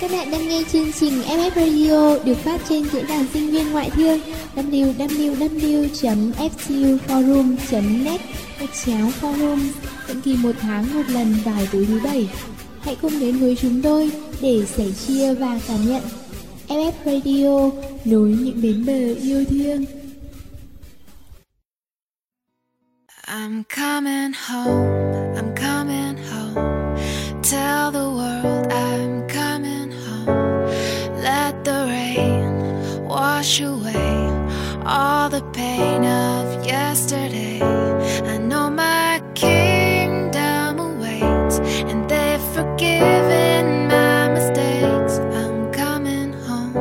Các bạn đang nghe chương trình FF Radio được phát trên diễn đàn sinh viên ngoại thương www.fcuforum.net /forum định kỳ 1 tháng một lần vào tối thứ 7. Hãy cùng đến với chúng tôi để sẻ chia và cảm nhận. FF Radio nối những bến bờ yêu thương. I'm coming home, I'm coming home. Tell the world I'm coming home. Let the rain wash away all the pain of yesterday. I know my kingdom awaits, and they've forgiven my mistakes. I'm coming home,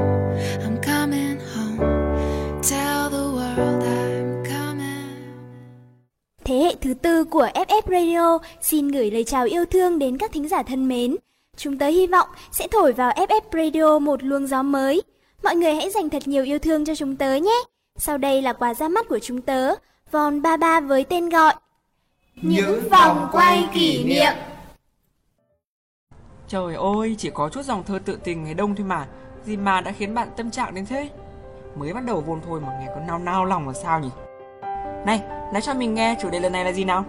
I'm coming home. Tell the world I'm coming. Thế hệ thứ tư của FF Radio xin gửi lời chào yêu thương đến các thính giả thân mến. Chúng tôi hy vọng sẽ thổi vào FF Radio một luồng gió mới. Mọi người hãy dành thật nhiều yêu thương cho chúng tớ nhé. Sau đây là quà ra mắt của chúng tớ, vòng 33 với tên gọi Những vòng quay kỷ niệm. Trời ơi, chỉ có chút dòng thơ tự tình ngày đông thôi mà, gì mà đã khiến bạn tâm trạng đến thế? Mới bắt đầu vôn thôi mà nghe có nao lòng là sao nhỉ? Này, nói cho mình nghe chủ đề lần này là gì nào?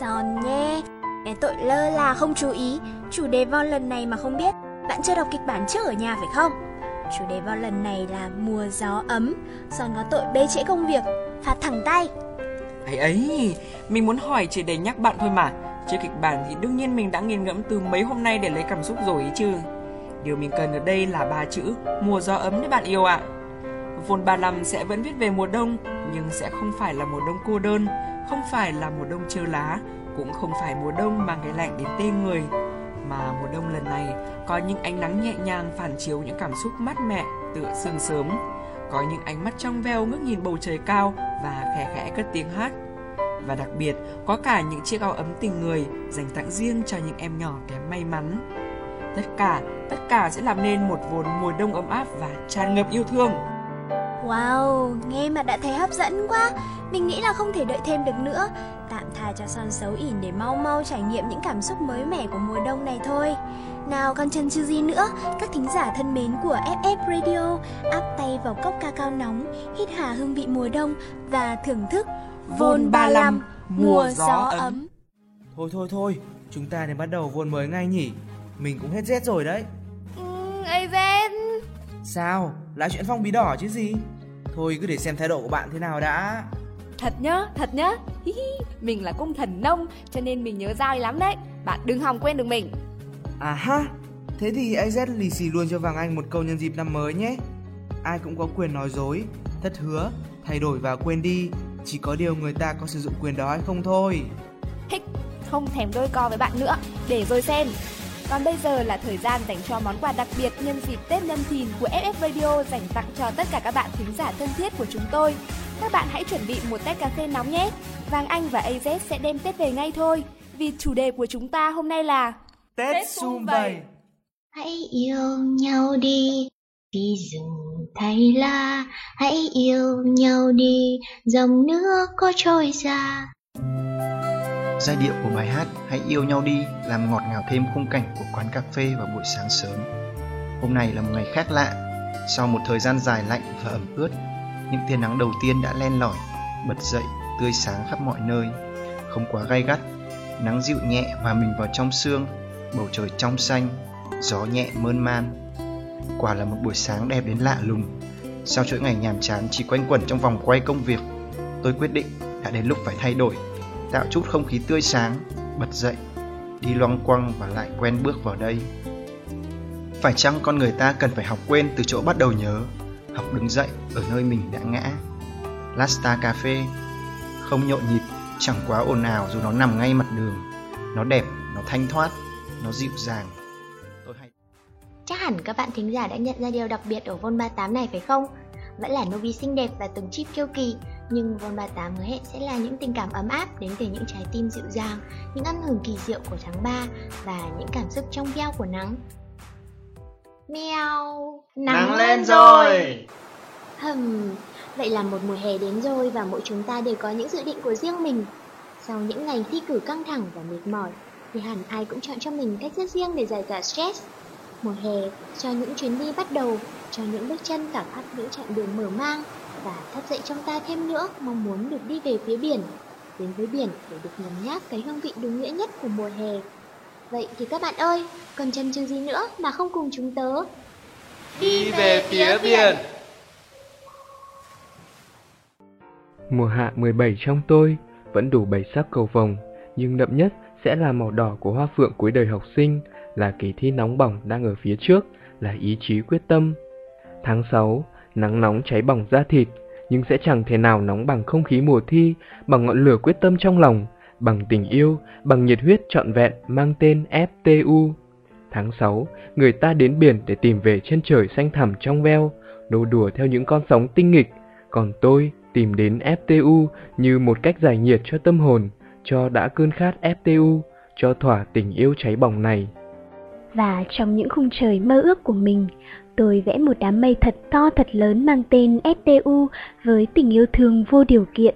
Giòn nhé, cái tội lơ là không chú ý, chủ đề von lần này mà không biết. Bạn chưa đọc kịch bản trước ở nhà phải không? Chủ đề vào lần này là mùa gió ấm. Giòn có tội bê trễ công việc, phạt thẳng tay. Ấy, mình muốn hỏi chỉ để nhắc bạn thôi mà. Chứ kịch bản thì đương nhiên mình đã nghiền ngẫm từ mấy hôm nay để lấy cảm xúc rồi ấy chứ. Điều mình cần ở đây là 3 chữ mùa gió ấm đấy bạn yêu ạ. Vôn 35 sẽ vẫn viết về mùa đông, nhưng sẽ không phải là mùa đông cô đơn, không phải là mùa đông trơ lá, cũng không phải mùa đông mang cái lạnh đến tê người, mà mùa đông lần này có những ánh nắng nhẹ nhàng phản chiếu những cảm xúc mát mẻ tựa sương sớm, có những ánh mắt trong veo ngước nhìn bầu trời cao và khẽ khẽ cất tiếng hát, và đặc biệt có cả những chiếc áo ấm tình người dành tặng riêng cho những em nhỏ kém may mắn. Tất cả sẽ làm nên một vốn mùa đông ấm áp và tràn ngập yêu thương. Wow, nghe mà đã thấy hấp dẫn quá. Mình nghĩ là không thể đợi thêm được nữa. Tạm thà cho Son xấu ỉn để mau trải nghiệm những cảm xúc mới mẻ của mùa đông này thôi. Nào còn chần chừ gì nữa, các thính giả thân mến của FF Radio, áp tay vào cốc ca cao nóng, hít hà hương vị mùa đông và thưởng thức Vôn 35 mùa gió ấm. Thôi, chúng ta nên bắt đầu vôn mới ngay nhỉ. Mình cũng hết rét rồi đấy. Ấy rét. Sao, lại chuyện phong bì đỏ chứ gì. Thôi cứ để xem thái độ của bạn thế nào đã. Thật nhá. Mình là cung thần nông cho nên mình nhớ dai lắm đấy. Bạn đừng hòng quên được mình. À ha, thế thì AZ lì xì luôn cho Vàng Anh một câu nhân dịp năm mới nhé. Ai cũng có quyền nói dối, thất hứa, thay đổi và quên đi. Chỉ có điều người ta có sử dụng quyền đó hay không thôi. Thích, không thèm đôi co với bạn nữa, để rồi xem. Còn bây giờ là thời gian dành cho món quà đặc biệt nhân dịp Tết Nhâm Thìn của FF Radio dành tặng cho tất cả các bạn thính giả thân thiết của chúng tôi. Các bạn hãy chuẩn bị một tách cà phê nóng nhé. Vàng Anh và AZ sẽ đem Tết về ngay thôi, vì chủ đề của chúng ta hôm nay là Tết sum vầy. Hãy yêu nhau đi, vì rừng thay lá. Hãy yêu nhau đi, dòng nước có trôi ra. Giai điệu của bài hát Hãy yêu nhau đi làm ngọt ngào thêm khung cảnh của quán cà phê vào buổi sáng sớm. Hôm nay là một ngày khác lạ. Sau một thời gian dài lạnh và ẩm ướt, những tia nắng đầu tiên đã len lỏi, bật dậy, tươi sáng khắp mọi nơi. Không quá gay gắt, nắng dịu nhẹ hòa mình vào trong sương, bầu trời trong xanh, gió nhẹ mơn man. Quả là một buổi sáng đẹp đến lạ lùng. Sau chuỗi ngày nhàm chán chỉ quanh quẩn trong vòng quay công việc, tôi quyết định đã đến lúc phải thay đổi, tạo chút không khí tươi sáng, bật dậy, đi loanh quanh và lại quen bước vào đây. Phải chăng con người ta cần phải học quên từ chỗ bắt đầu nhớ, học đứng dậy ở nơi mình đã ngã. Lasta Cafe không nhộn nhịp, chẳng quá ồn ào dù nó nằm ngay mặt đường. Nó đẹp, nó thanh thoát, nó dịu dàng. Chắc hẳn các bạn thính giả đã nhận ra điều đặc biệt ở Vôn 38 này phải không? Vẫn là Novi xinh đẹp và từng chip kiêu kỳ, nhưng Vôn 38 hứa hẹn sẽ là những tình cảm ấm áp đến từ những trái tim dịu dàng, những âm hưởng kỳ diệu của tháng 3 và những cảm xúc trong veo của nắng. Meo, nắng lên rồi. Vậy là một mùa hè đến rồi và mỗi chúng ta đều có những dự định của riêng mình. Sau những ngày thi cử căng thẳng và mệt mỏi thì hẳn ai cũng chọn cho mình cách rất riêng để giải tỏa stress. Mùa hè cho những chuyến đi bắt đầu, cho những bước chân cảm khắc những chặng đường mở mang và thắp dậy trong ta thêm nữa mong muốn được đi về phía biển, đến với biển để được nhấm nháp cái hương vị đúng nghĩa nhất của mùa hè. Vậy thì các bạn ơi, còn chần chừ gì nữa mà không cùng chúng tớ đi về phía biển. Mùa hạ 17 trong tôi vẫn đủ bảy sắc cầu vồng, nhưng đậm nhất sẽ là màu đỏ của hoa phượng cuối đời học sinh, là kỳ thi nóng bỏng đang ở phía trước, là ý chí quyết tâm. Tháng 6, nắng nóng cháy bỏng da thịt, nhưng sẽ chẳng thể nào nóng bằng không khí mùa thi, bằng ngọn lửa quyết tâm trong lòng, bằng tình yêu, bằng nhiệt huyết trọn vẹn mang tên FTU. Tháng 6, người ta đến biển để tìm về trên trời xanh thẳm trong veo, nô đùa theo những con sóng tinh nghịch, còn tôi tìm đến FTU như một cách giải nhiệt cho tâm hồn, cho đã cơn khát FTU, cho thỏa tình yêu cháy bỏng này. Và trong những khung trời mơ ước của mình, tôi vẽ một đám mây thật to thật lớn mang tên FTU với tình yêu thương vô điều kiện.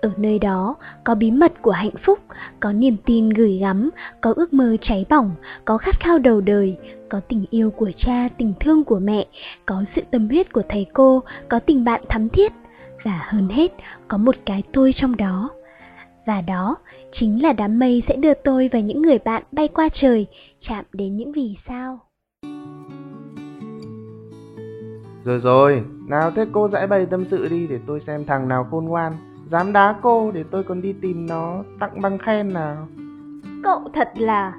Ở nơi đó có bí mật của hạnh phúc, có niềm tin gửi gắm, có ước mơ cháy bỏng, có khát khao đầu đời, có tình yêu của cha, tình thương của mẹ, có sự tâm huyết của thầy cô, có tình bạn thắm thiết, và hơn hết có một cái tôi trong đó. Và đó chính là đám mây sẽ đưa tôi và những người bạn bay qua trời, chạm đến những vì sao. Rồi, nào thế cô giải bày tâm sự đi để tôi xem thằng nào khôn ngoan dám đá cô để tôi còn đi tìm nó tặng bằng khen nào. Cậu thật là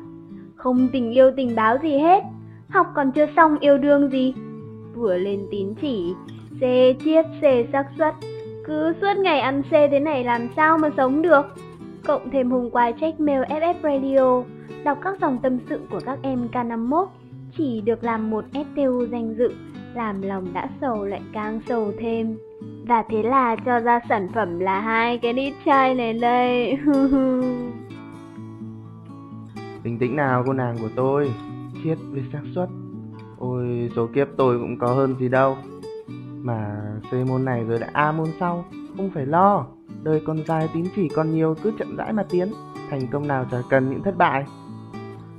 không tình yêu tình báo gì hết, học còn chưa xong yêu đương gì, vừa lên tín chỉ xê chiết xê xác suất, cứ suốt ngày ăn xê thế này làm sao mà sống được. Cộng thêm hôm qua check mail FF Radio, đọc các dòng tâm sự của các em K51, chỉ được làm một FTU danh dự, làm lòng đã sầu lại càng sầu thêm. Và thế là cho ra sản phẩm là hai cái nít chai này đây. Bình tĩnh nào cô nàng của tôi, chết với xác suất. Ôi số kiếp tôi cũng có hơn gì đâu. Mà C môn này rồi đã A môn sau, không phải lo. Đời còn dài, tín chỉ còn nhiều, cứ chậm rãi mà tiến. Thành công nào chả cần những thất bại.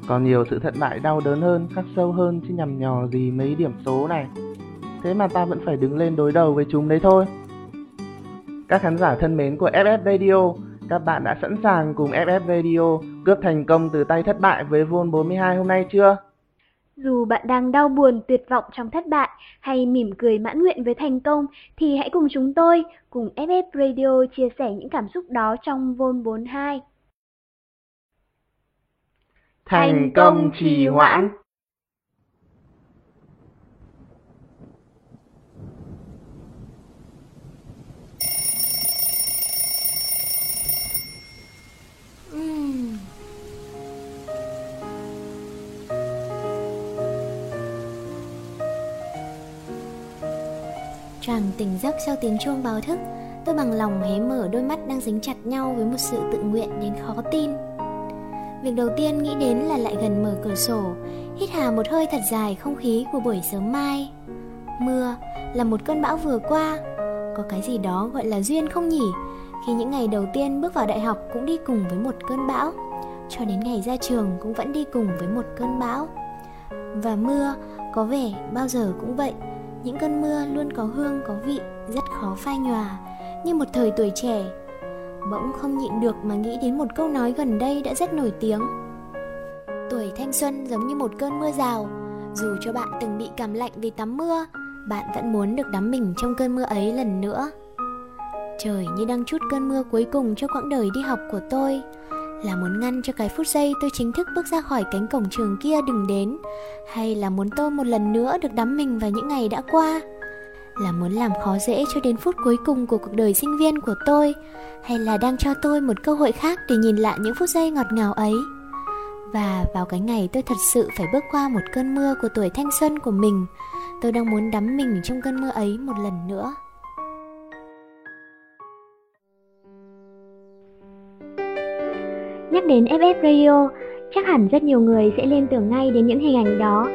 Còn nhiều sự thất bại đau đớn hơn, khắc sâu hơn, chứ nhằm nhò gì mấy điểm số này. Thế mà ta vẫn phải đứng lên đối đầu với chúng đấy thôi. Các khán giả thân mến của FF Radio, các bạn đã sẵn sàng cùng FF Radio cướp thành công từ tay thất bại với Vol 42 hôm nay chưa? Dù bạn đang đau buồn, tuyệt vọng trong thất bại hay mỉm cười mãn nguyện với thành công, thì hãy cùng chúng tôi, cùng FF Radio chia sẻ những cảm xúc đó trong Vol 42. Thành công trì hoãn. Choàng tỉnh giấc sau tiếng chuông báo thức, tôi bằng lòng hé mở đôi mắt đang dính chặt nhau với một sự tự nguyện đến khó tin. Việc đầu tiên nghĩ đến là lại gần mở cửa sổ, hít hà một hơi thật dài không khí của buổi sớm mai. Mưa là một cơn bão vừa qua, có cái gì đó gọi là duyên không nhỉ? Khi những ngày đầu tiên bước vào đại học cũng đi cùng với một cơn bão, cho đến ngày ra trường cũng vẫn đi cùng với một cơn bão. Và mưa có vẻ bao giờ cũng vậy. Những cơn mưa luôn có hương, có vị, rất khó phai nhòa, như một thời tuổi trẻ. Bỗng không nhịn được mà nghĩ đến một câu nói gần đây đã rất nổi tiếng. Tuổi thanh xuân giống như một cơn mưa rào. Dù cho bạn từng bị cảm lạnh vì tắm mưa, bạn vẫn muốn được đắm mình trong cơn mưa ấy lần nữa. Trời như đang trút cơn mưa cuối cùng cho quãng đời đi học của tôi, là muốn ngăn cho cái phút giây tôi chính thức bước ra khỏi cánh cổng trường kia đừng đến, hay là muốn tôi một lần nữa được đắm mình vào những ngày đã qua, là muốn làm khó dễ cho đến phút cuối cùng của cuộc đời sinh viên của tôi, hay là đang cho tôi một cơ hội khác để nhìn lại những phút giây ngọt ngào ấy. Và vào cái ngày tôi thật sự phải bước qua một cơn mưa của tuổi thanh xuân của mình, tôi đang muốn đắm mình trong cơn mưa ấy một lần nữa. Nhắc đến FF Radio, chắc hẳn rất nhiều người sẽ liên tưởng ngay đến những hình ảnh đó.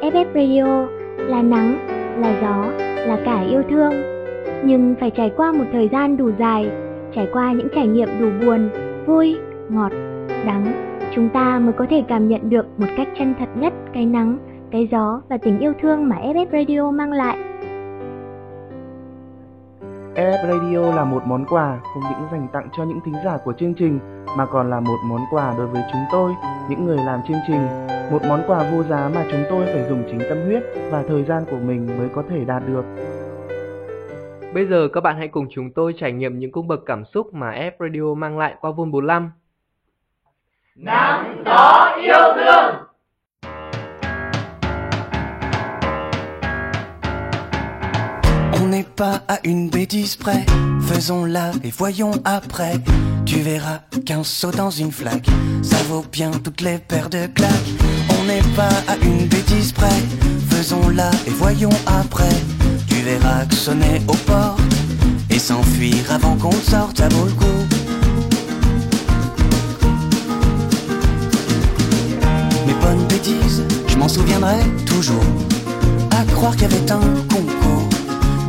FF Radio là nắng, là gió, là cả yêu thương. Nhưng phải trải qua một thời gian đủ dài, trải qua những trải nghiệm đủ buồn, vui, ngọt, đắng, chúng ta mới có thể cảm nhận được một cách chân thật nhất cái nắng, cái gió và tình yêu thương mà FF Radio mang lại. FF Radio là một món quà không những dành tặng cho những thính giả của chương trình mà còn là một món quà đối với chúng tôi, những người làm chương trình. Một món quà vô giá mà chúng tôi phải dùng chính tâm huyết và thời gian của mình mới có thể đạt được. Bây giờ các bạn hãy cùng chúng tôi trải nghiệm những cung bậc cảm xúc mà FF Radio mang lại qua Vol 45. Nắng gió yêu thương. On n'est pas à une bêtise près, faisons-la et voyons après. Tu verras qu'un saut dans une flaque, ça vaut bien toutes les paires de claques. On n'est pas à une bêtise près, faisons-la et voyons après. Tu verras que sonner au port et s'enfuir avant qu'on sorte, ça vaut le coup. Mes bonnes bêtises, je m'en souviendrai toujours. À croire qu'il y avait un concours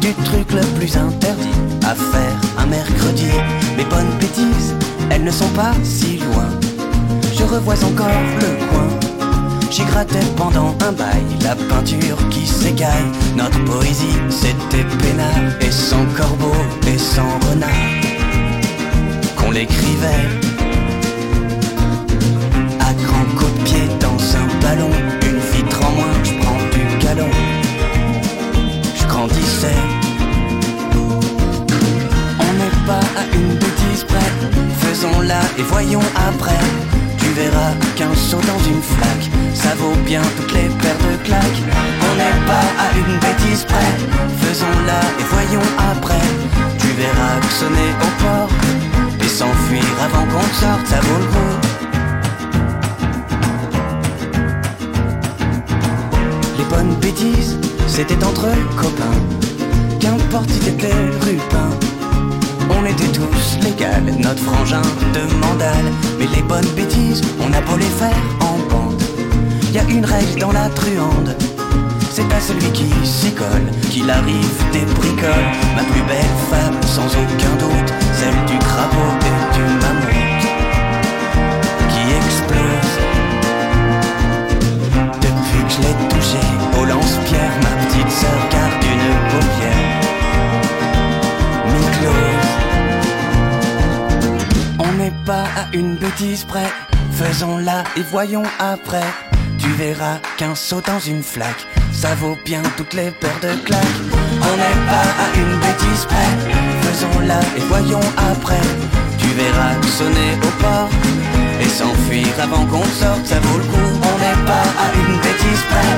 du truc le plus interdit à faire un mercredi. Mes bonnes bêtises, elles ne sont pas si loin. Je revois encore le coin, j'y grattais pendant un bail la peinture qui s'écaille. Notre poésie c'était peinard, et sans corbeau et sans renard qu'on l'écrivait à grands coups de pied dans un ballon. Une vitre en moins, je prends du galon, je grandissais. Pas à une bêtise près, faisons-la et voyons après. Tu verras qu'un saut dans une flaque, ça vaut bien toutes les paires de claques. On n'est pas à une bêtise près, faisons-la et voyons après. Tu verras que sonner au port et s'enfuir avant qu'on sorte, ça vaut le coup. Les bonnes bêtises, c'était entre copains, qu'importe si t'étais Rupin. On était tous légales, notre frangin de mandale. Mais les bonnes bêtises, on a beau les faire en bande, y a une règle dans la truande, c'est à celui qui s'y colle qu'il arrive des bricoles. Ma plus belle femme, sans aucun doute, celle du crapaud et du mammouth qui explose. Depuis que je l'ai touchée au lance-pierre, ma petite sœur garde une paupière mi-close. On n'est pas à une bêtise près, faisons-la et voyons après. Tu verras qu'un saut dans une flaque, ça vaut bien toutes les paires de claques. On n'est pas à une bêtise près, faisons-la et voyons après. Tu verras sonner au port et s'enfuir avant qu'on sorte, ça vaut le coup. On n'est pas à une bêtise près,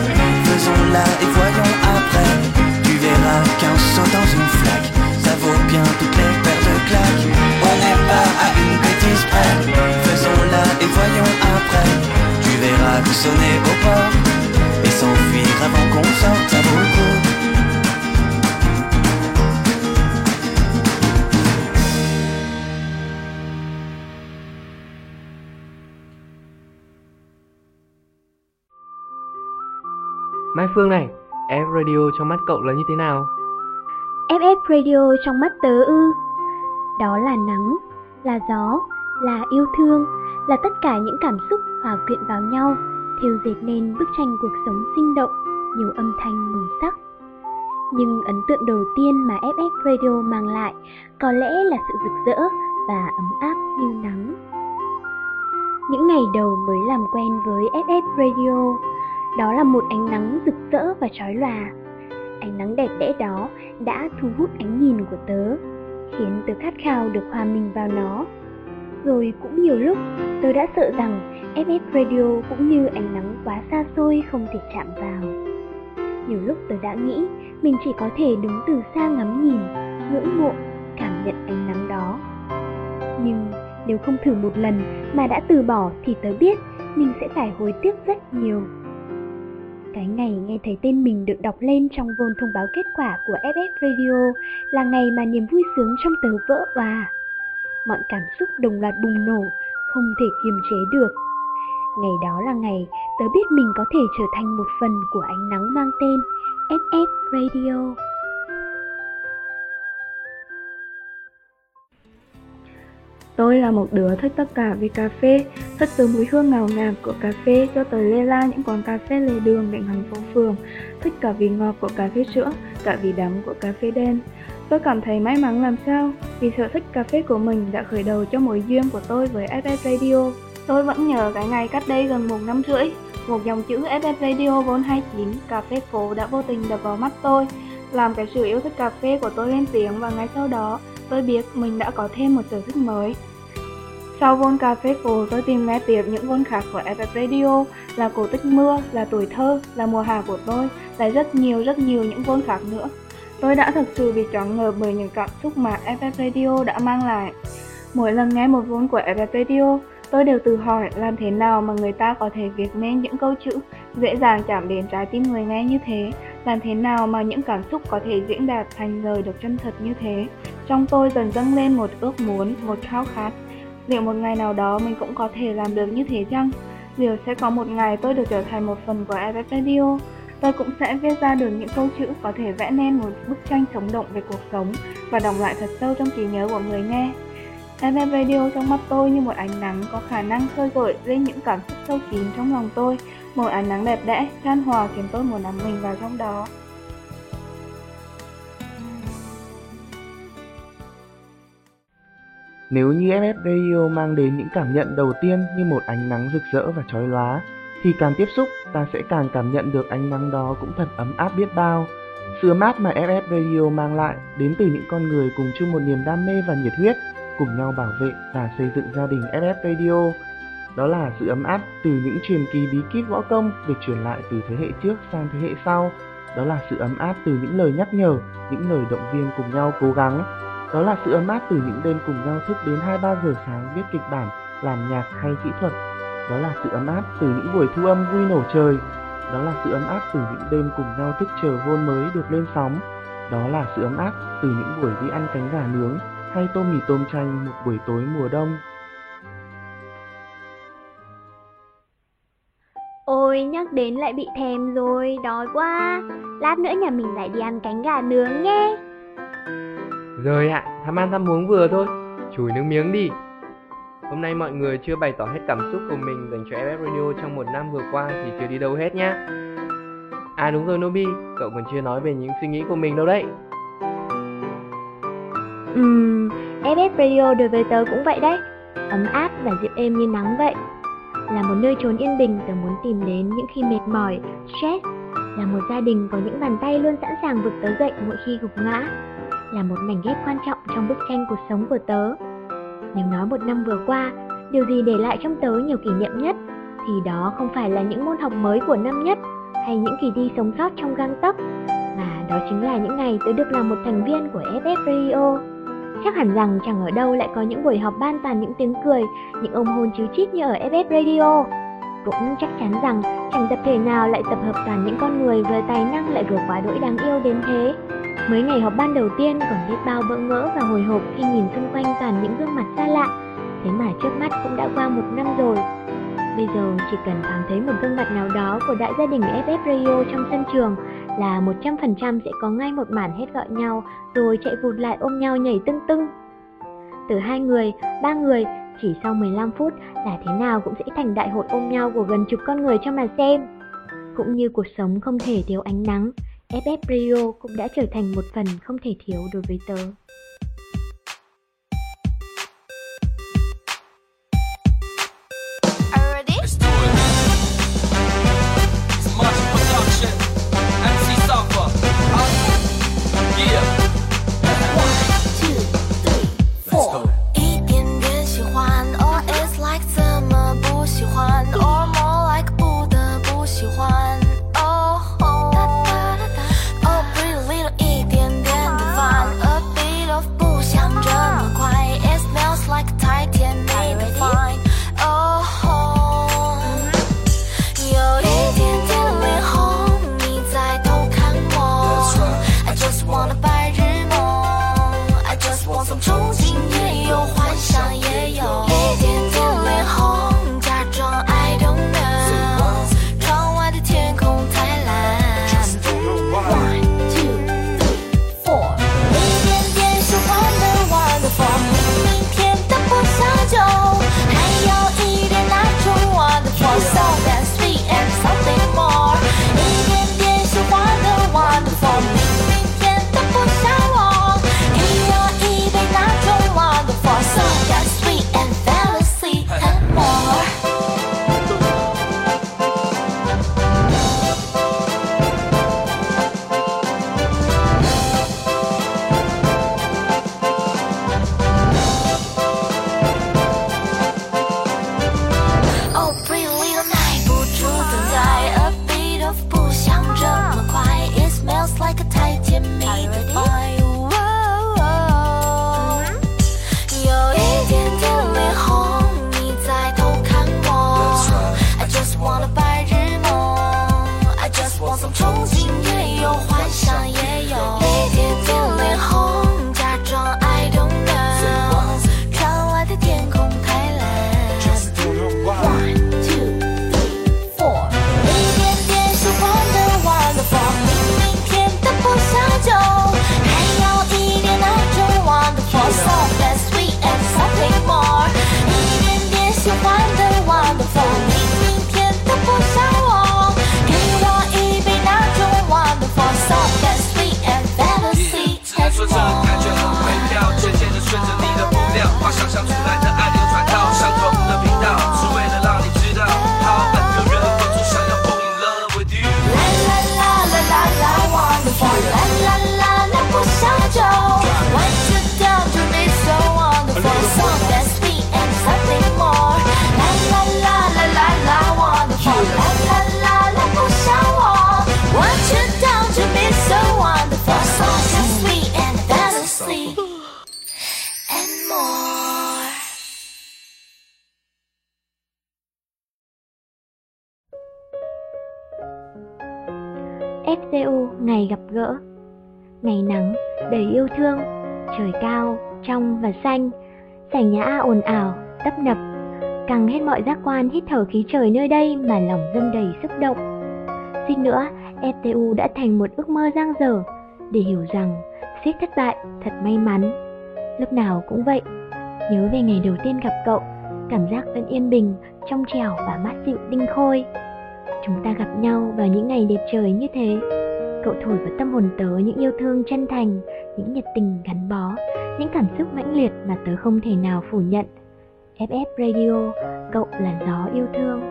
faisons-la et voyons après. Tu verras qu'un saut dans une flaque, ça vaut bien toutes les paires de claques. On n'est pas à une bêtise près, faisons-la et voyons après. Tu verras que sonner au port et s'enfuir avant qu'on sorte, ça vaut le coup. Mai Phương này, FF Radio trong mắt cậu là như thế nào? FF Radio trong mắt tớ ư? Đó là nắng, là gió, là yêu thương, là tất cả những cảm xúc hòa quyện vào nhau, thêu dệt nên bức tranh cuộc sống sinh động, nhiều âm thanh màu sắc. Nhưng ấn tượng đầu tiên mà FF Radio mang lại có lẽ là sự rực rỡ và ấm áp như nắng. Những ngày đầu mới làm quen với FF Radio, đó là một ánh nắng rực rỡ và chói lòa. Ánh nắng đẹp đẽ đó đã thu hút ánh nhìn của tớ, khiến tớ khát khao được hòa mình vào nó. Rồi cũng nhiều lúc tớ đã sợ rằng FF Radio cũng như ánh nắng quá xa xôi không thể chạm vào. Nhiều lúc tớ đã nghĩ mình chỉ có thể đứng từ xa ngắm nhìn, ngưỡng mộ, cảm nhận ánh nắng đó. Nhưng nếu không thử một lần mà đã từ bỏ thì tớ biết mình sẽ phải hối tiếc rất nhiều. Cái ngày nghe thấy tên mình được đọc lên trong vôn thông báo kết quả của FF Radio là ngày mà niềm vui sướng trong tớ vỡ òa. Mọi cảm xúc đồng loạt bùng nổ, không thể kiềm chế được. Ngày đó là ngày tớ biết mình có thể trở thành một phần của ánh nắng mang tên FF Radio. Tôi là một đứa thích tất cả về cà phê, thích từ mùi hương ngào ngạt của cà phê cho tới lê la những quán cà phê lề đường cạnh hàng phố phường, thích cả vị ngọt của cà phê sữa, cả vị đắng của cà phê đen. Tôi cảm thấy may mắn làm sao vì sở thích cà phê của mình đã khởi đầu cho mối duyên của tôi với FF Radio. Tôi vẫn nhớ cái ngày cách đây gần 1 năm rưỡi, một dòng chữ FF Radio Vol 29 cà phê phố đã vô tình đập vào mắt tôi, làm cái sự yêu thích cà phê của tôi lên tiếng, và ngay sau đó tôi biết mình đã có thêm một sở thích mới. Sau Vol cà phê phố, tôi tìm nghe tiếp những Vol khác của FF Radio, là Cổ tích mưa, là Tuổi thơ, là Mùa hạ của tôi, là rất nhiều những Vol khác nữa. Tôi đã thật sự bị choáng ngợp bởi những cảm xúc mà FF Radio đã mang lại. Mỗi lần nghe một Vol của FF Radio, tôi đều tự hỏi làm thế nào mà người ta có thể viết nên những câu chữ dễ dàng chạm đến trái tim người nghe như thế, làm thế nào mà những cảm xúc có thể diễn đạt thành lời được chân thật như thế. Trong tôi dần dâng lên một ước muốn, một khao khát. Liệu một ngày nào đó mình cũng có thể làm được như thế chăng? Liệu sẽ có một ngày tôi được trở thành một phần của FF Radio? Tôi cũng sẽ viết ra được những câu chữ có thể vẽ nên một bức tranh sống động về cuộc sống và đọng lại thật sâu trong trí nhớ của người nghe. FF Radio trong mắt tôi như một ánh nắng có khả năng khơi gợi lên những cảm xúc sâu kín trong lòng tôi, một ánh nắng đẹp đẽ, chan hòa khiến tôi muốn nắm mình vào trong đó. Nếu như FF Radio mang đến những cảm nhận đầu tiên như một ánh nắng rực rỡ và chói lóa, thì càng tiếp xúc ta sẽ càng cảm nhận được ánh nắng đó cũng thật ấm áp biết bao. Sự ấm áp mà FF Radio mang lại đến từ những con người cùng chung một niềm đam mê và nhiệt huyết, cùng nhau bảo vệ và xây dựng gia đình FF Radio. Đó là sự ấm áp từ những truyền kỳ bí kíp võ công được truyền lại từ thế hệ trước sang thế hệ sau. Đó là sự ấm áp từ những lời nhắc nhở, những lời động viên cùng nhau cố gắng. Đó là sự ấm áp từ những đêm cùng nhau thức đến 2-3 giờ sáng viết kịch bản, làm nhạc hay kỹ thuật. Đó là sự ấm áp từ những buổi thu âm vui nổ trời. Đó là sự ấm áp từ những đêm cùng nhau thức chờ Vol mới được lên sóng. Đó là sự ấm áp từ những buổi đi ăn cánh gà nướng hay tôm mì tôm chanh một buổi tối mùa đông. Ôi, nhắc đến lại bị thèm rồi, đói quá. Lát nữa nhà mình lại đi ăn cánh gà nướng nhé. Rồi ạ, tham ăn tham uống vừa thôi, chùi nước miếng đi. Hôm nay mọi người chưa bày tỏ hết cảm xúc của mình dành cho FF Radio trong 1 năm vừa qua thì chưa đi đâu hết nhá. À đúng rồi Nobi, cậu còn chưa nói về những suy nghĩ của mình đâu đấy. FF Radio đối với tớ cũng vậy đấy, ấm áp và dịu êm như nắng vậy. Là một nơi trốn yên bình tớ muốn tìm đến những khi mệt mỏi, stress. Là một gia đình có những bàn tay luôn sẵn sàng vực tớ dậy mỗi khi gục ngã. Là một mảnh ghép quan trọng trong bức tranh cuộc sống của tớ. Nếu nói 1 năm vừa qua, điều gì để lại trong tớ nhiều kỷ niệm nhất, thì đó không phải là những môn học mới của năm nhất, hay những kỳ thi sống sót trong gang tấc, mà đó chính là những ngày tớ được làm một thành viên của FF Radio. Chắc hẳn rằng chẳng ở đâu lại có những buổi họp ban toàn những tiếng cười, những ôm hôn chíu chít như ở FF Radio. Cũng chắc chắn rằng chẳng tập thể nào lại tập hợp toàn những con người vừa tài năng lại vừa quá đỗi đáng yêu đến thế. Mới ngày họp ban đầu tiên còn biết bao bỡ ngỡ và hồi hộp khi nhìn xung quanh toàn những gương mặt xa lạ. Thế mà trước mắt cũng đã qua 1 năm rồi. Bây giờ chỉ cần thoáng thấy một gương mặt nào đó của đại gia đình FF Radio trong sân trường là 100% sẽ có ngay một màn hét gọi nhau rồi chạy vụt lại ôm nhau nhảy tưng tưng. Từ 2 người, 3 người, chỉ sau 15 phút là thế nào cũng sẽ thành đại hội ôm nhau của gần chục con người cho mà xem. Cũng như cuộc sống không thể thiếu ánh nắng, FF Radio cũng đã trở thành một phần không thể thiếu đối với tớ. FCO ngày gặp gỡ. Ngày nắng, đầy yêu thương, trời cao, trong và xanh, sảnh nhà A ồn ào, tấp nập, căng hết mọi giác quan hít thở khí trời nơi đây mà lòng dâng đầy xúc động. Suýt nữa, FTU đã thành một ước mơ dang dở, để hiểu rằng suýt thất bại thật may mắn. Lúc nào cũng vậy, nhớ về ngày đầu tiên gặp cậu, cảm giác vẫn yên bình, trong trẻo và mát dịu tinh khôi. Chúng ta gặp nhau vào những ngày đẹp trời như thế. Cậu thổi vào tâm hồn tớ những yêu thương chân thành, những nhiệt tình gắn bó, những cảm xúc mãnh liệt mà tớ không thể nào phủ nhận. FF Radio, cậu là gió yêu thương.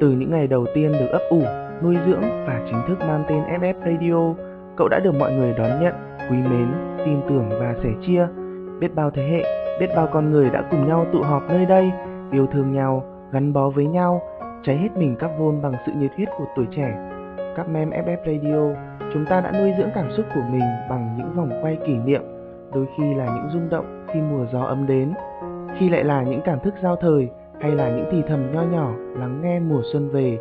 Từ những ngày đầu tiên được ấp ủ, nuôi dưỡng và chính thức mang tên FF Radio, cậu đã được mọi người đón nhận, quý mến, tin tưởng và sẻ chia. Biết bao thế hệ, biết bao con người đã cùng nhau tụ họp nơi đây, yêu thương nhau, gắn bó với nhau, cháy hết mình carbon bằng sự nhiệt huyết của tuổi trẻ. Các mem FF Radio, chúng ta đã nuôi dưỡng cảm xúc của mình bằng những vòng quay kỷ niệm, đôi khi là những rung động khi mùa gió ấm đến, khi lại là những cảm thức giao thời, hay là những thì thầm nho nhỏ lắng nghe mùa xuân về.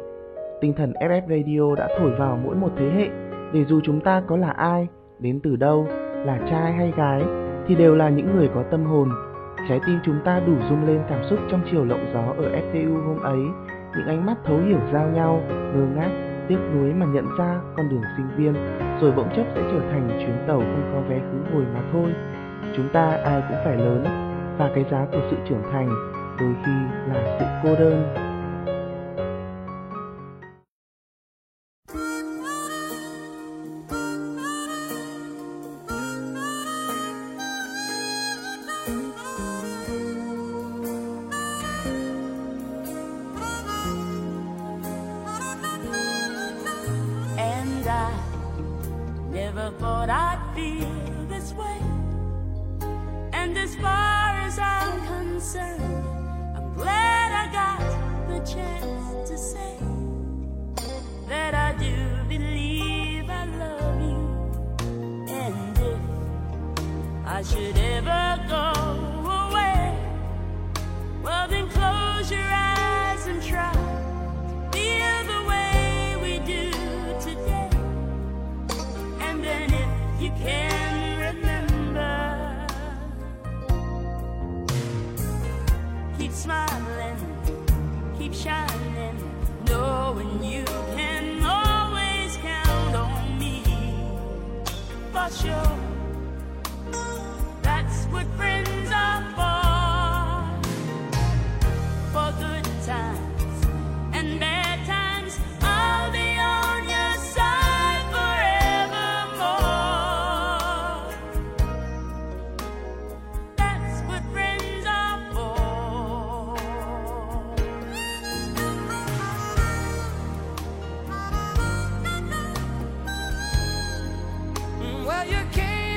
Tinh thần FF Radio đã thổi vào mỗi một thế hệ, để dù chúng ta có là ai, đến từ đâu, là trai hay gái, thì đều là những người có tâm hồn. Trái tim chúng ta đủ rung lên cảm xúc trong chiều lộng gió ở FTU hôm ấy, những ánh mắt thấu hiểu giao nhau, ngơ ngác, tiếc nuối mà nhận ra con đường sinh viên rồi bỗng chốc sẽ trở thành chuyến tàu không có vé khứ hồi mà thôi. Chúng ta ai cũng phải lớn, và cái giá của sự trưởng thành đôi khi là sự cô đơn. You can't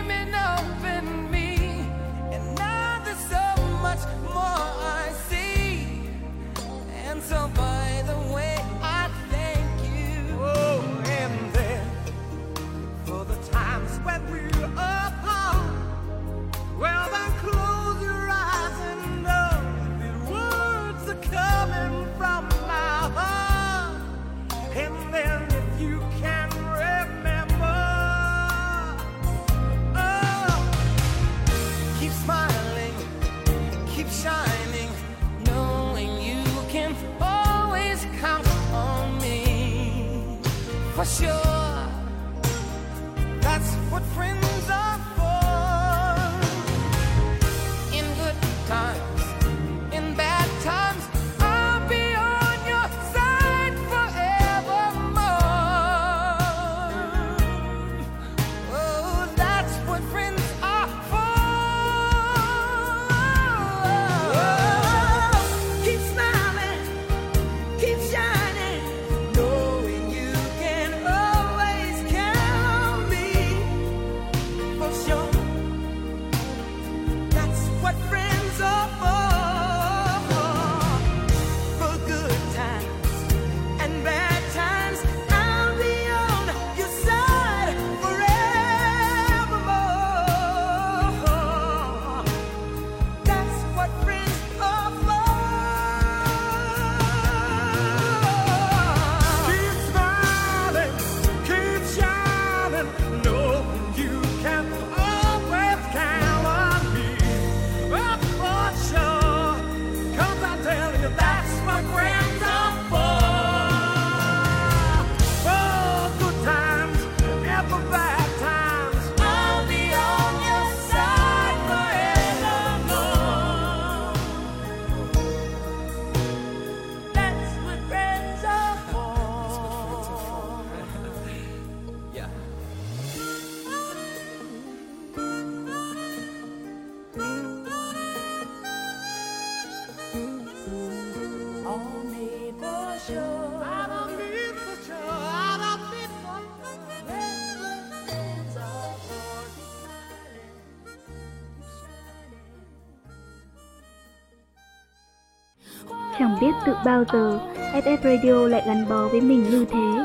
Chẳng biết tự bao giờ FF Radio lại gắn bó với mình như thế.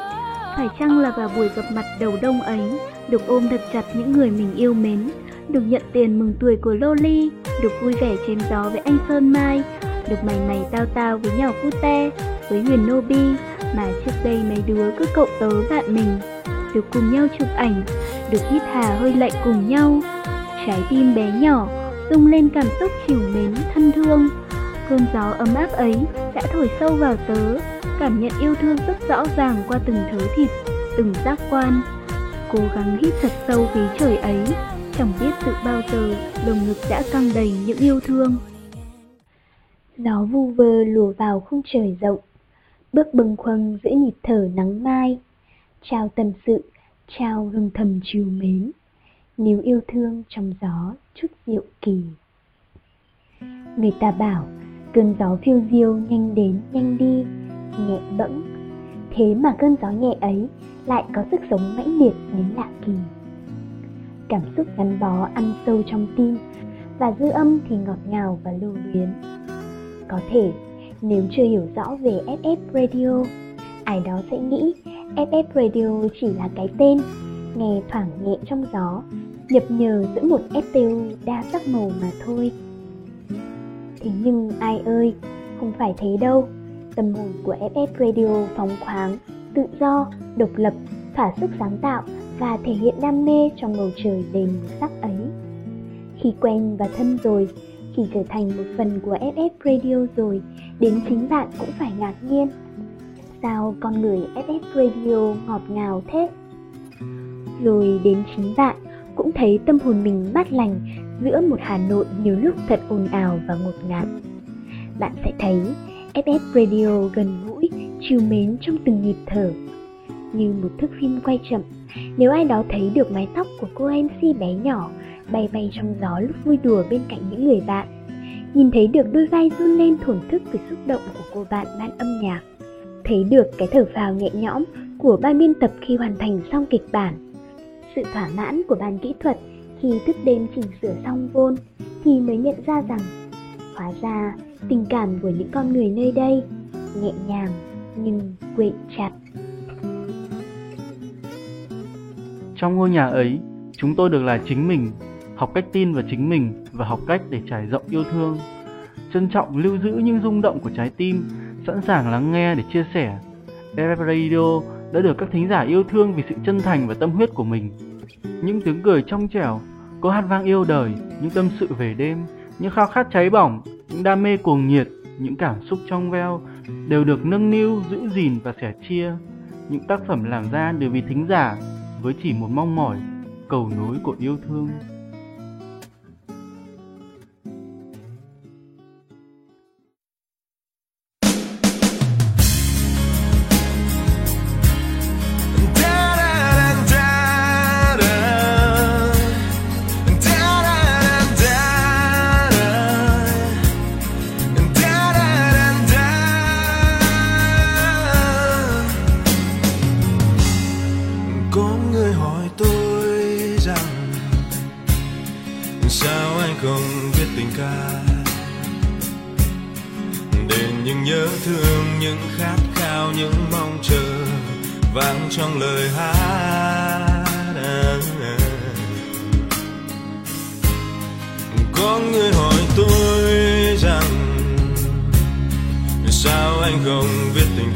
Phải chăng là vào buổi gặp mặt đầu đông ấy, được ôm thật chặt những người mình yêu mến, được nhận tiền mừng tuổi của Loli, được vui vẻ chém gió với anh Sơn Mai, được mày mày tao tao với nhỏ Cute, với Huyền Nobi mà trước đây mấy đứa cứ cậu tớ bạn mình, được cùng nhau chụp ảnh, được hít hà hơi lạnh cùng nhau. Trái tim bé nhỏ rung lên cảm xúc trìu mến thân thương. Cơn gió ấm áp ấy đã thổi sâu vào tớ, cảm nhận yêu thương rất rõ ràng qua từng thớ thịt, từng giác quan. Cố gắng hít thật sâu khí trời ấy, chẳng biết tự bao giờ lồng ngực đã căng đầy những yêu thương. Gió vu vơ lùa vào khung trời rộng, bước bâng khuâng giữa nhịp thở nắng mai. Trao tâm sự, trao hương thầm trìu mến, níu yêu thương trong gió chút diệu kỳ. Người ta bảo cơn gió phiêu diêu nhanh đến nhanh đi, nhẹ bẫng. Thế mà cơn gió nhẹ ấy lại có sức sống mãnh liệt đến lạ kỳ. Cảm xúc gắn bó ăn sâu trong tim, và dư âm thì ngọt ngào và lưu luyến. Có thể nếu chưa hiểu rõ về FF Radio, ai đó sẽ nghĩ FF Radio chỉ là cái tên nghe thoảng nhẹ trong gió, nhập nhờ giữa một FPU đa sắc màu mà thôi. Thế nhưng ai ơi, không phải thế đâu. Tâm hồn của FF Radio phóng khoáng, tự do, độc lập, thỏa sức sáng tạo và thể hiện đam mê trong bầu trời đầy màu sắc ấy. Khi quen và thân rồi, khi trở thành một phần của FF Radio rồi, đến chính bạn cũng phải ngạc nhiên. Sao con người FF Radio ngọt ngào thế? Rồi đến chính bạn cũng thấy tâm hồn mình mát lành giữa một Hà Nội nhiều lúc thật ồn ào và ngột ngạt. Bạn sẽ thấy FF Radio gần gũi, trìu mến trong từng nhịp thở. Như một thước phim quay chậm, nếu ai đó thấy được mái tóc của cô MC bé nhỏ bay bay trong gió lúc vui đùa bên cạnh những người bạn, nhìn thấy được đôi vai run lên thổn thức vì xúc động của cô bạn ban âm nhạc, thấy được cái thở phào nhẹ nhõm của ban biên tập khi hoàn thành xong kịch bản, sự thỏa mãn của ban kỹ thuật khi thức đêm chỉnh sửa xong vôn, thì mới nhận ra rằng hóa ra tình cảm của những con người nơi đây nhẹ nhàng nhưng quệ chặt. Trong ngôi nhà ấy, chúng tôi được là chính mình, học cách tin vào chính mình và học cách để trải rộng yêu thương, trân trọng lưu giữ những rung động của trái tim, sẵn sàng lắng nghe để chia sẻ. FF Radio đã được các thính giả yêu thương vì sự chân thành và tâm huyết của mình. Những tiếng cười trong trẻo, câu hát vang yêu đời, những tâm sự về đêm, những khao khát cháy bỏng, những đam mê cuồng nhiệt, những cảm xúc trong veo đều được nâng niu, giữ gìn và sẻ chia. Những tác phẩm làm ra đều vì thính giả, với chỉ một mong mỏi, cầu nối của yêu thương. Tình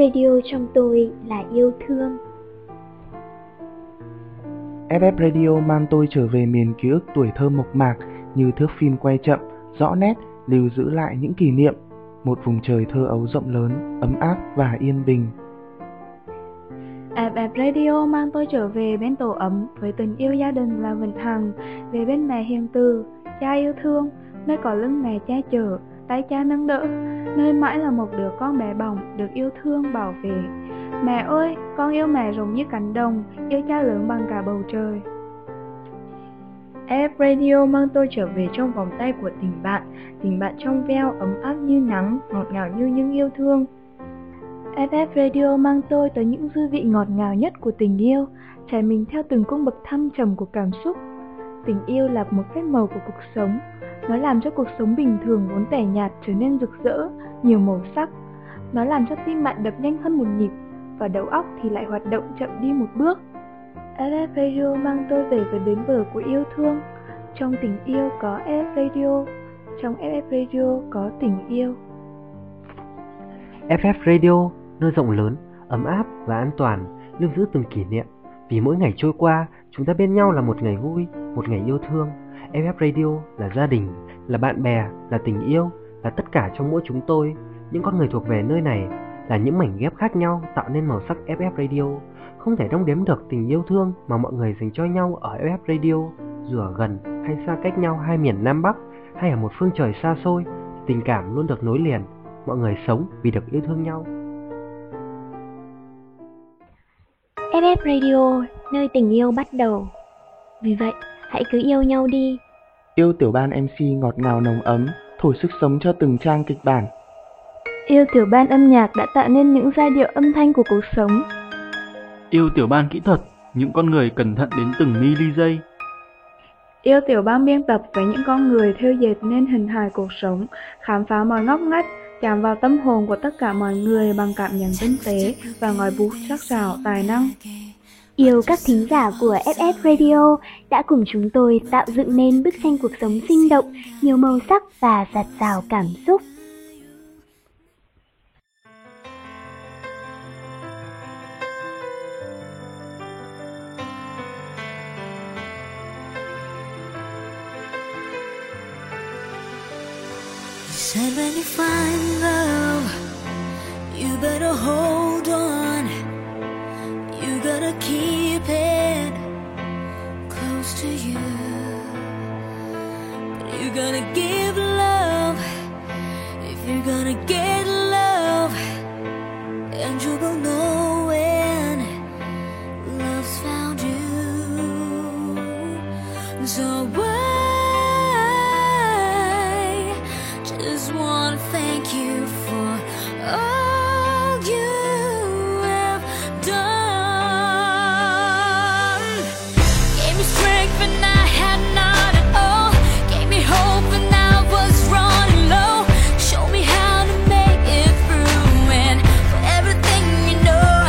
Radio trong tôi là yêu thương. FF Radio mang tôi trở về miền ký ức tuổi thơ mộc mạc, như thước phim quay chậm, rõ nét, lưu giữ lại những kỷ niệm. Một vùng trời thơ ấu rộng lớn, ấm áp và yên bình. FF Radio mang tôi trở về bên tổ ấm với tình yêu gia đình và vĩnh hằng, về bên mẹ hiền từ, cha yêu thương, nơi có lưng mẹ che chở, tay cha nâng đỡ, nơi mãi là một đứa con bé bỏng được yêu thương bảo vệ. Mẹ ơi, con yêu mẹ rộng như cánh đồng, yêu cha lớn bằng cả bầu trời. FF Radio mang tôi trở về trong vòng tay của tình bạn trong veo, ấm áp như nắng, ngọt ngào như những yêu thương. FF Radio mang tôi tới những dư vị ngọt ngào nhất của tình yêu, trải mình theo từng cung bậc thăng trầm của cảm xúc. Tình yêu là một phép màu của cuộc sống, nó làm cho cuộc sống bình thường vốn tẻ nhạt trở nên rực rỡ, nhiều màu sắc. Nó làm cho tim bạn đập nhanh hơn một nhịp và đầu óc thì lại hoạt động chậm đi một bước. FF Radio mang tôi về với bến bờ của yêu thương. Trong tình yêu có FF Radio, trong FF Radio có tình yêu. FF Radio, nơi rộng lớn, ấm áp và an toàn, lưu giữ từng kỷ niệm. Vì mỗi ngày trôi qua, chúng ta bên nhau là một ngày vui, một ngày yêu thương. FF Radio là gia đình, là bạn bè, là tình yêu, là tất cả trong mỗi chúng tôi. Những con người thuộc về nơi này là những mảnh ghép khác nhau tạo nên màu sắc FF Radio. Không thể đong đếm được tình yêu thương mà mọi người dành cho nhau ở FF Radio. Dù ở gần hay xa cách nhau hai miền Nam Bắc hay ở một phương trời xa xôi, tình cảm luôn được nối liền. Mọi người sống vì được yêu thương nhau. FF Radio, nơi tình yêu bắt đầu. Vì vậy, hãy cứ yêu nhau đi. Yêu tiểu ban MC ngọt ngào nồng ấm, thổi sức sống cho từng trang kịch bản. Yêu tiểu ban âm nhạc đã tạo nên những giai điệu âm thanh của cuộc sống. Yêu tiểu ban kỹ thuật, những con người cẩn thận đến từng mili giây. Yêu tiểu ban biên tập với những con người thêu dệt nên hình hài cuộc sống, khám phá mọi ngóc ngách, chạm vào tâm hồn của tất cả mọi người bằng cảm nhận tinh tế và ngòi bút sắc sảo tài năng. Yêu các thính giả của FF Radio đã cùng chúng tôi tạo dựng nên bức tranh cuộc sống sinh động, nhiều màu sắc và dạt dào cảm xúc. Said when you find love, you better hold on. You gotta keep it close to you. But you gotta give love. If you're gonna get love, and you will know when love's found you. So I just wanna thank you for all you have done. Gave me strength when I had none at all. Gave me hope when I was running low. Showed me how to make it through and for everything you know.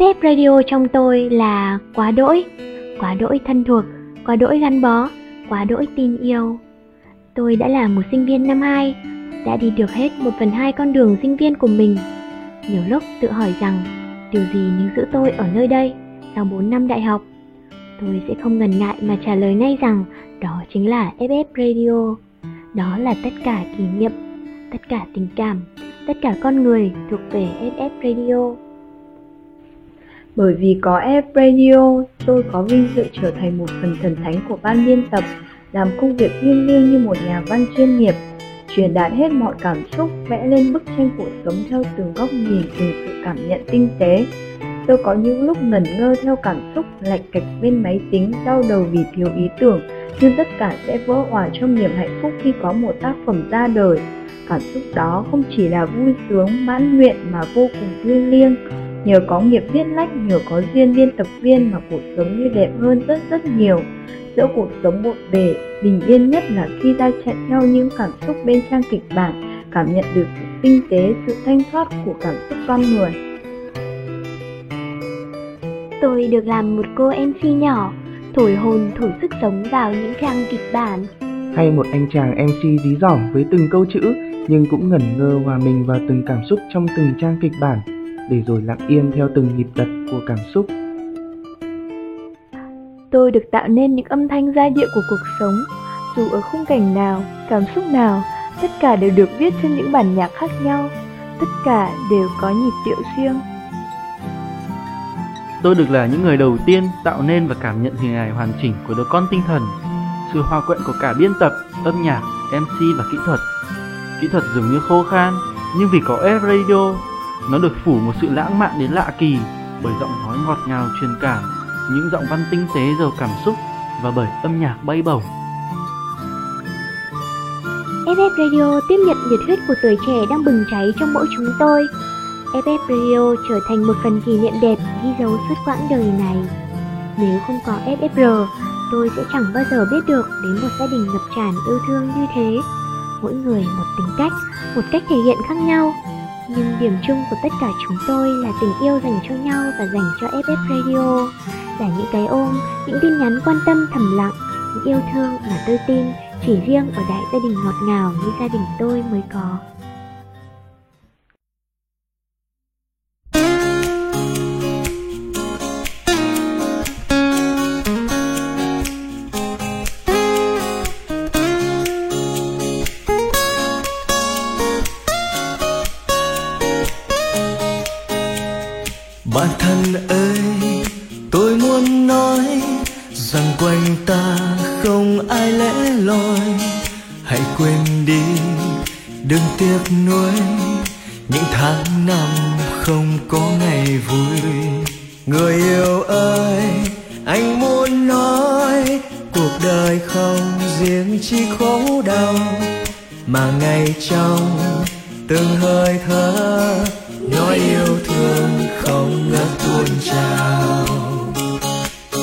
web radio trong tôi là quá đỗi thân thuộc, quá đỗi gắn bó, quá đỗi tin yêu. Tôi đã là một sinh viên năm 2, đã đi được hết 1/2 con đường sinh viên của mình. Nhiều lúc tự hỏi rằng điều gì níu giữ tôi ở nơi đây sau 4 năm đại học. Tôi sẽ không ngần ngại mà trả lời ngay rằng đó chính là FF Radio. Đó là tất cả kỷ niệm, tất cả tình cảm, tất cả con người thuộc về FF Radio. Bởi vì có FF Radio, tôi có vinh dự trở thành một phần thần thánh của ban biên tập, làm công việc thiêng liêng như một nhà văn chuyên nghiệp, truyền đạt hết mọi cảm xúc, vẽ lên bức tranh cuộc sống theo từng góc nhìn, từng sự cảm nhận tinh tế. Tôi có những lúc ngẩn ngơ theo cảm xúc, lạch cạch bên máy tính, đau đầu vì thiếu ý tưởng, nhưng tất cả sẽ vỡ òa trong niềm hạnh phúc khi có một tác phẩm ra đời. Cảm xúc đó không chỉ là vui sướng, mãn nguyện mà vô cùng thiêng liêng. Nhờ có nghiệp viết lách, nhờ có duyên biên tập viên mà cuộc sống như đẹp hơn rất rất nhiều. Giữa cuộc sống bộn bề, bình yên nhất là khi ta chạy theo những cảm xúc bên trang kịch bản, cảm nhận được sự tinh tế, sự thanh thoát của cảm xúc con người. Tôi được làm một cô MC nhỏ, thổi hồn thổi sức sống vào những trang kịch bản. Hay một anh chàng MC dí dỏm với từng câu chữ, nhưng cũng ngẩn ngơ hòa mình vào từng cảm xúc trong từng trang kịch bản, để rồi lặng yên theo từng nhịp đập của cảm xúc. Tôi được tạo nên những âm thanh giai điệu của cuộc sống. Dù ở khung cảnh nào, cảm xúc nào, tất cả đều được viết trên những bản nhạc khác nhau. Tất cả đều có nhịp điệu riêng. Tôi được là những người đầu tiên tạo nên và cảm nhận hình hài hoàn chỉnh của đứa con tinh thần. Sự hòa quyện của cả biên tập, âm nhạc, MC và kỹ thuật. Kỹ thuật dường như khô khan, nhưng vì có F Radio, nó được phủ một sự lãng mạn đến lạ kỳ bởi giọng nói ngọt ngào truyền cảm, những giọng văn tinh tế giàu cảm xúc và bởi âm nhạc bay bổng. FF Radio tiếp nhận nhiệt huyết của tuổi trẻ đang bừng cháy trong mỗi chúng tôi. FF Radio trở thành một phần kỷ niệm đẹp ghi dấu suốt quãng đời này. Nếu không có FFR, tôi sẽ chẳng bao giờ biết được đến một gia đình ngập tràn yêu thương như thế. Mỗi người một tính cách, một cách thể hiện khác nhau. Nhưng điểm chung của tất cả chúng tôi là tình yêu dành cho nhau và dành cho FF Radio. Là những cái ôm, những tin nhắn quan tâm thầm lặng, những yêu thương mà tôi tin chỉ riêng ở đại gia đình ngọt ngào như gia đình tôi mới có. Bạn thân ơi, tôi muốn nói rằng quanh ta không ai lẻ loi. Hãy quên đi, đừng tiếc nuối những tháng năm không có ngày vui. Người yêu ơi, anh muốn nói cuộc đời không riêng chỉ khổ đau, mà ngay trong từng hơi thở nói yêu thương không ngớt tuôn trào.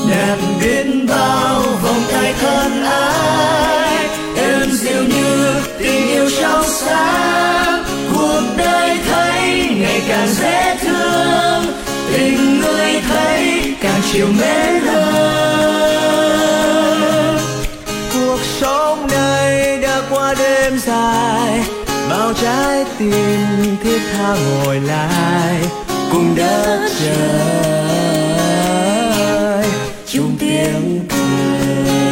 Đẹp biết bao vòng tay thân ái, em dịu như tình yêu trong sáng. Cuộc đời thấy ngày càng dễ thương, tình người thấy càng chiều mến hơn. Cuộc sống này đã qua đêm dài, bao trái tim thiết tha ngồi lại cùng đất trời chung tiếng cười.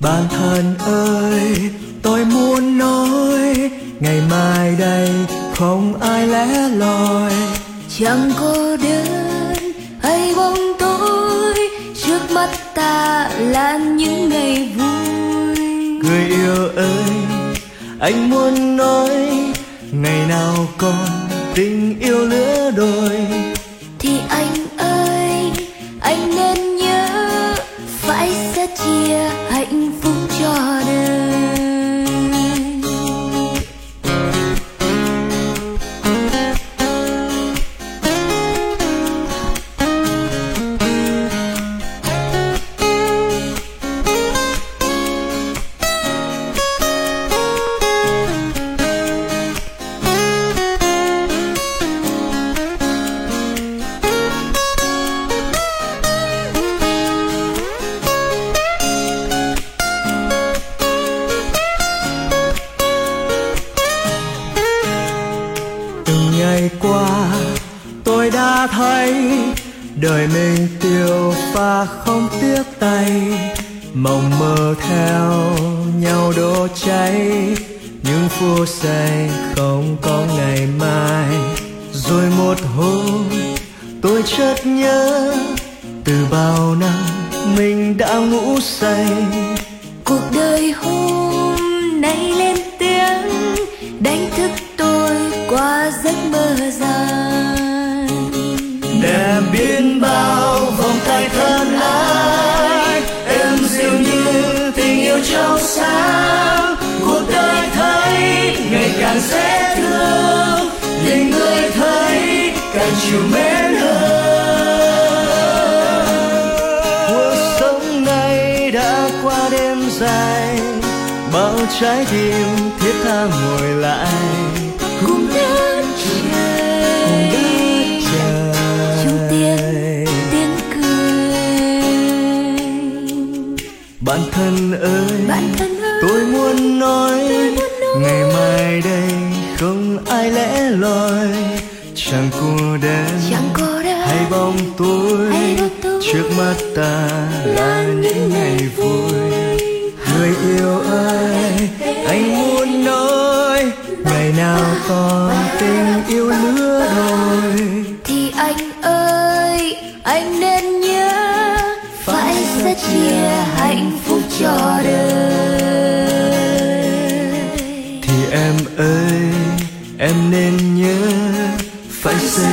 Bạn thân ơi, tôi muốn nói ngày mai đây không ai lẻ loi, chẳng cô đơn hay bóng tối, trước mắt ta là những ngày vui. Người yêu ơi, anh muốn nói ngày nào còn tình yêu lứa đôi, thì anh ơi, anh nên nhớ phải sẽ chia hạnh phúc cho đời. đời mình tiêu pha không tiếc tay, mộng mơ theo nhau đốt cháy, những phút giây không có ngày mai. Rồi một hôm tôi chợt nhớ, từ bao năm mình đã ngủ say. Cuộc đời hôm nay lên tiếng đánh thức tôi qua giấc mơ dài, để biết bao vòng tay thân ái em dịu như tình yêu trong sáng. Cuộc đời thấy ngày càng dễ thương, tình người thấy càng chiều mến hơn. Cuộc sống này đã qua đêm dài, bao trái tim thiết tha ngồi lại cùng đất trời trong tiếng cười. Bạn thân ơi, tôi muốn nói ngày mai đây không ai lẻ loi, chẳng cô đơn hay bóng tối, trước mắt ta là những ngày vui. Người yêu ơi, anh muốn nói ngày nào còn tình yêu lứa đôi thì anh ơi, anh nên nhớ phải sẽ chia hạnh phúc cho đời. Thì em ơi, em nên nhớ phải sẽ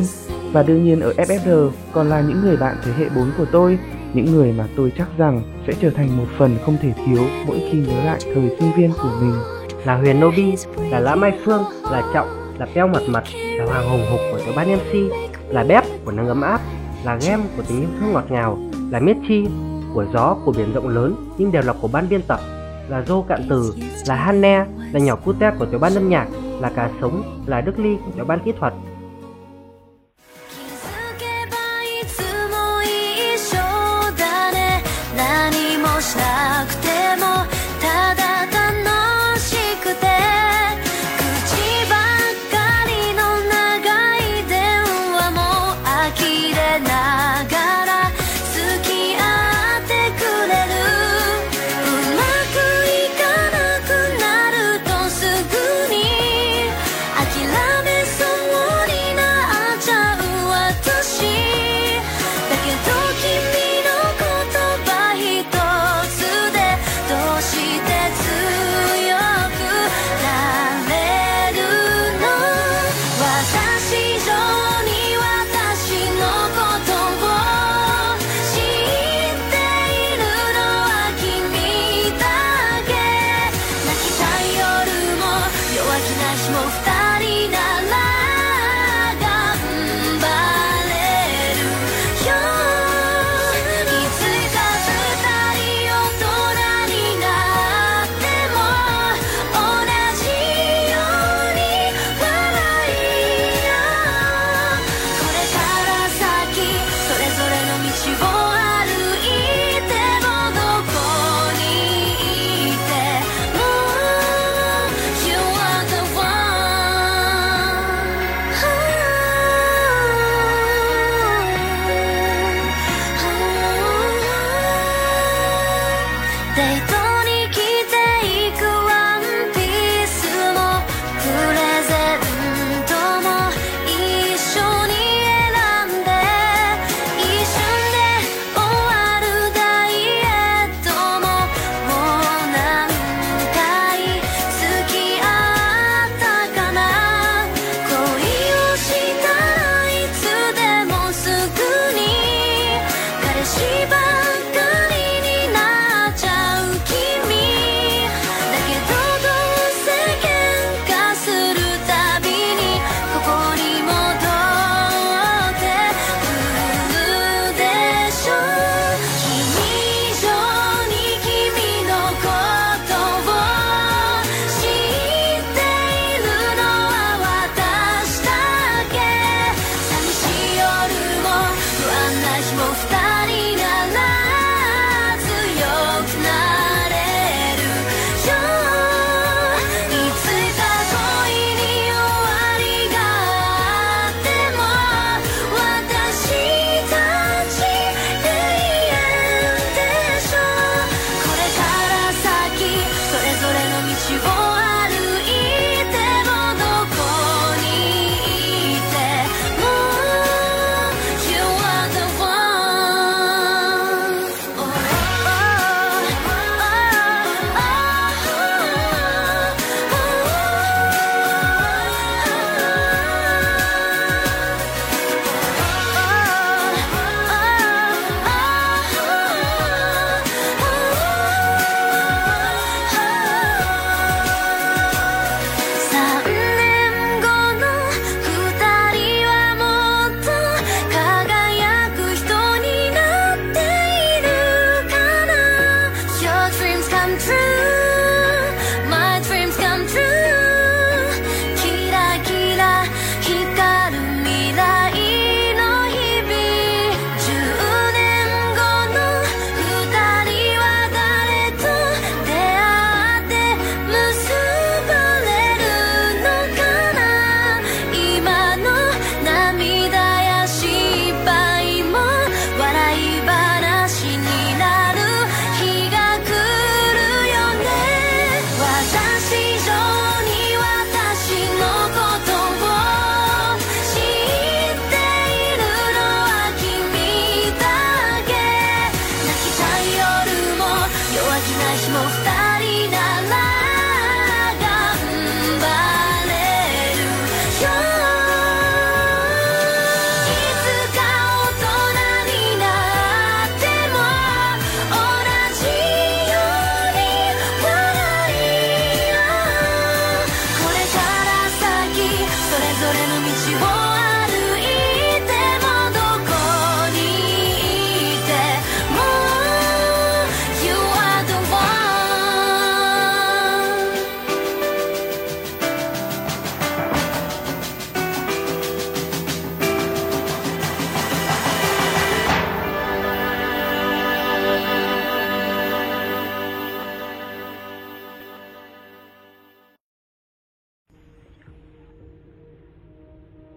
Và đương nhiên ở FFR còn là những người bạn thế hệ 4 của tôi, những người mà tôi chắc rằng sẽ trở thành một phần không thể thiếu mỗi khi nhớ lại thời sinh viên của mình. Là Huyền Nobi, là Lã Mai Phương, là Trọng, là Peo Mặt Mặt, là Hoàng Hồng Hục của tiểu ban MC, là Bép của Nắng Ấm Áp, là Game của Tình Yêu Thương Ngọt Ngào, là Miết Chi của Gió của Biển Rộng Lớn nhưng đều là của ban biên tập, là Dô Cạn Từ, là Hanne, là Nhỏ Cute của tiểu ban âm nhạc, là Cá Sống, là Đức Ly của tiểu ban kỹ thuật.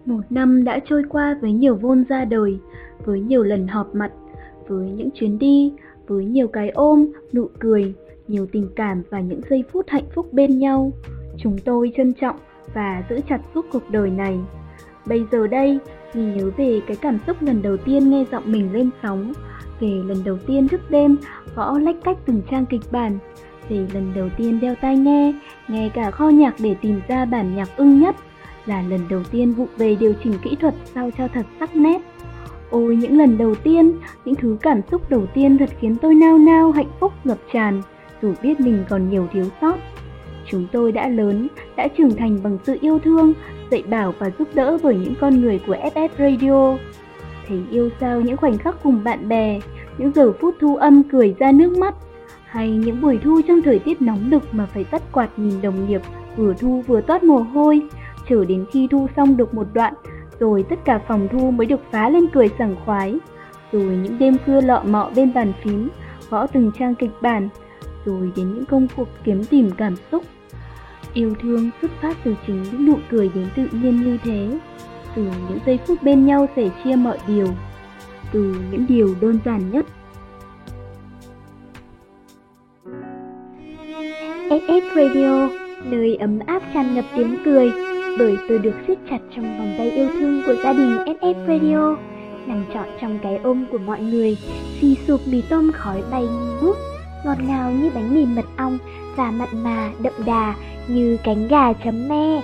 Một năm đã trôi qua với nhiều vôn ra đời, với nhiều lần họp mặt, với những chuyến đi, với nhiều cái ôm, nụ cười, nhiều tình cảm và những giây phút hạnh phúc bên nhau. Chúng tôi trân trọng và giữ chặt suốt cuộc đời này. Bây giờ đây, vì nhớ về cái cảm xúc lần đầu tiên nghe giọng mình lên sóng, về lần đầu tiên thức đêm gõ lách cách từng trang kịch bản, về lần đầu tiên đeo tai nghe, nghe cả kho nhạc để tìm ra bản nhạc ưng nhất, là lần đầu tiên vụng về điều chỉnh kỹ thuật sao cho thật sắc nét. Ôi những lần đầu tiên, những thứ cảm xúc đầu tiên thật khiến tôi nao nao hạnh phúc ngập tràn, dù biết mình còn nhiều thiếu sót. Chúng tôi đã lớn, đã trưởng thành bằng sự yêu thương, dạy bảo và giúp đỡ bởi những con người của FF Radio. Thấy yêu sao những khoảnh khắc cùng bạn bè, những giờ phút thu âm cười ra nước mắt, hay những buổi thu trong thời tiết nóng đực mà phải tắt quạt nhìn đồng nghiệp vừa thu vừa toát mồ hôi, chờ đến khi thu xong được một đoạn, rồi tất cả phòng thu mới được phá lên cười sảng khoái. rồi những đêm khuya lọ mọ bên bàn phím, gõ từng trang kịch bản, rồi đến những công cuộc kiếm tìm cảm xúc. Yêu thương xuất phát từ chính những nụ cười đến tự nhiên như thế, từ những giây phút bên nhau sẻ chia mọi điều, từ những điều đơn giản nhất. SS Radio, nơi ấm áp tràn ngập tiếng cười, bởi tôi được siết chặt trong vòng tay yêu thương của gia đình SS Radio, nằm trọn trong cái ôm của mọi người, xì sụp mì tôm khói bay nghi ngút, ngọt ngào như bánh mì mật ong và mặn mà đậm đà như cánh gà chấm me.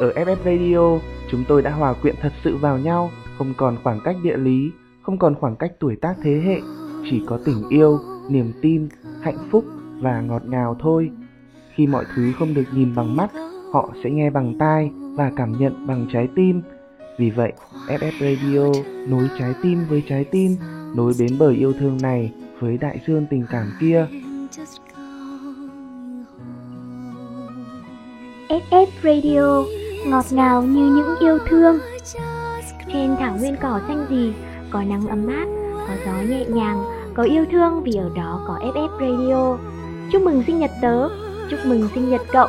Ở SS Radio, chúng tôi đã hòa quyện thật sự vào nhau, không còn khoảng cách địa lý, không còn khoảng cách tuổi tác thế hệ, chỉ có tình yêu, niềm tin, hạnh phúc và ngọt ngào thôi. Khi mọi thứ không được nhìn bằng mắt, họ sẽ nghe bằng tai và cảm nhận bằng trái tim. Vì vậy, SS Radio nối trái tim với trái tim, nối bến bờ yêu thương này với đại dương tình cảm kia. SS Radio, ngọt ngào như những yêu thương. Trên thảo nguyên cỏ xanh gì, có nắng ấm áp, có gió nhẹ nhàng, có yêu thương vì ở đó có SS Radio. Chúc mừng sinh nhật tớ, chúc mừng sinh nhật cậu,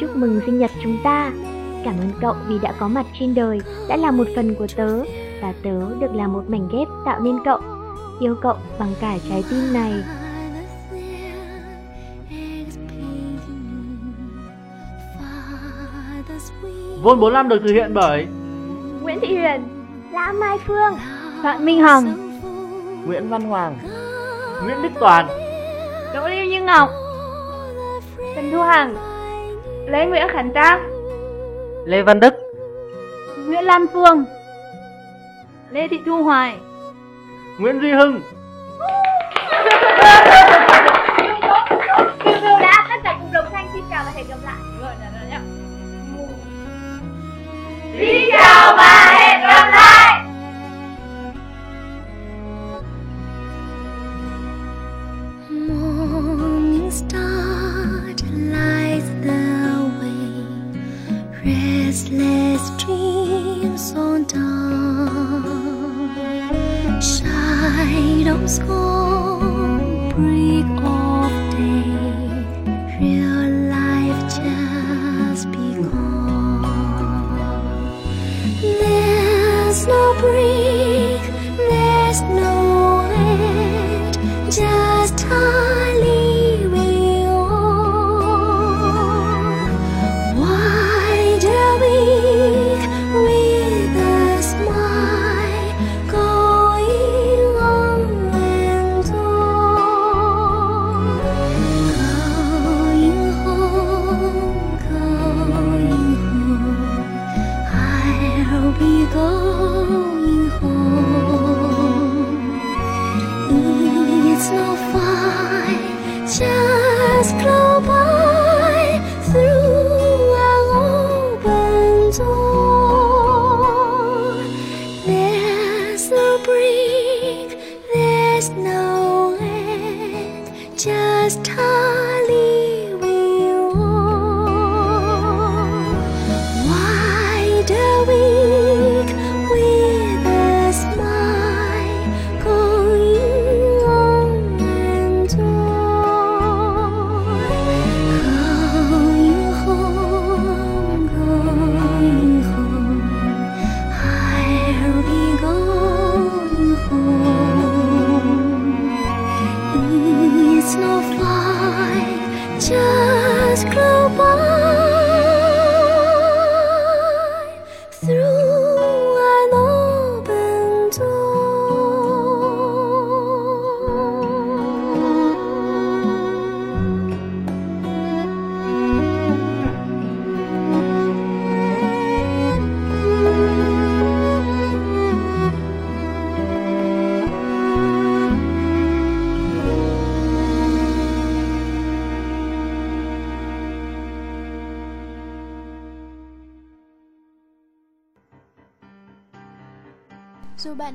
chúc mừng sinh nhật chúng ta. Cảm ơn cậu vì đã có mặt trên đời, đã là một phần của tớ, và tớ được là một mảnh ghép tạo nên cậu. Yêu cậu bằng cả trái tim này. Vôn 45 được thực hiện bởi Nguyễn Thị Huyền, Lã Mai Phương, Phạm Minh Hằng, Nguyễn Văn Hoàng, Nguyễn Đức Toàn, Đỗ Lưu Như Ngọc, Trần Thu Hằng, Lê Nguyễn Khánh Tác, Lê Văn Đức, Nguyễn Lan Phương, Lê Thị Thu Hoài, Nguyễn Duy Hưng. Điều đã tất cả cùng đồng thanh xin chào và hẹn gặp lại. Xin chào và hẹn gặp lại. Morning star lights the way, restless dreams on dawn, shadows gone, break of day, real life just begun. There's no break, there's no end, just time. Dù bạn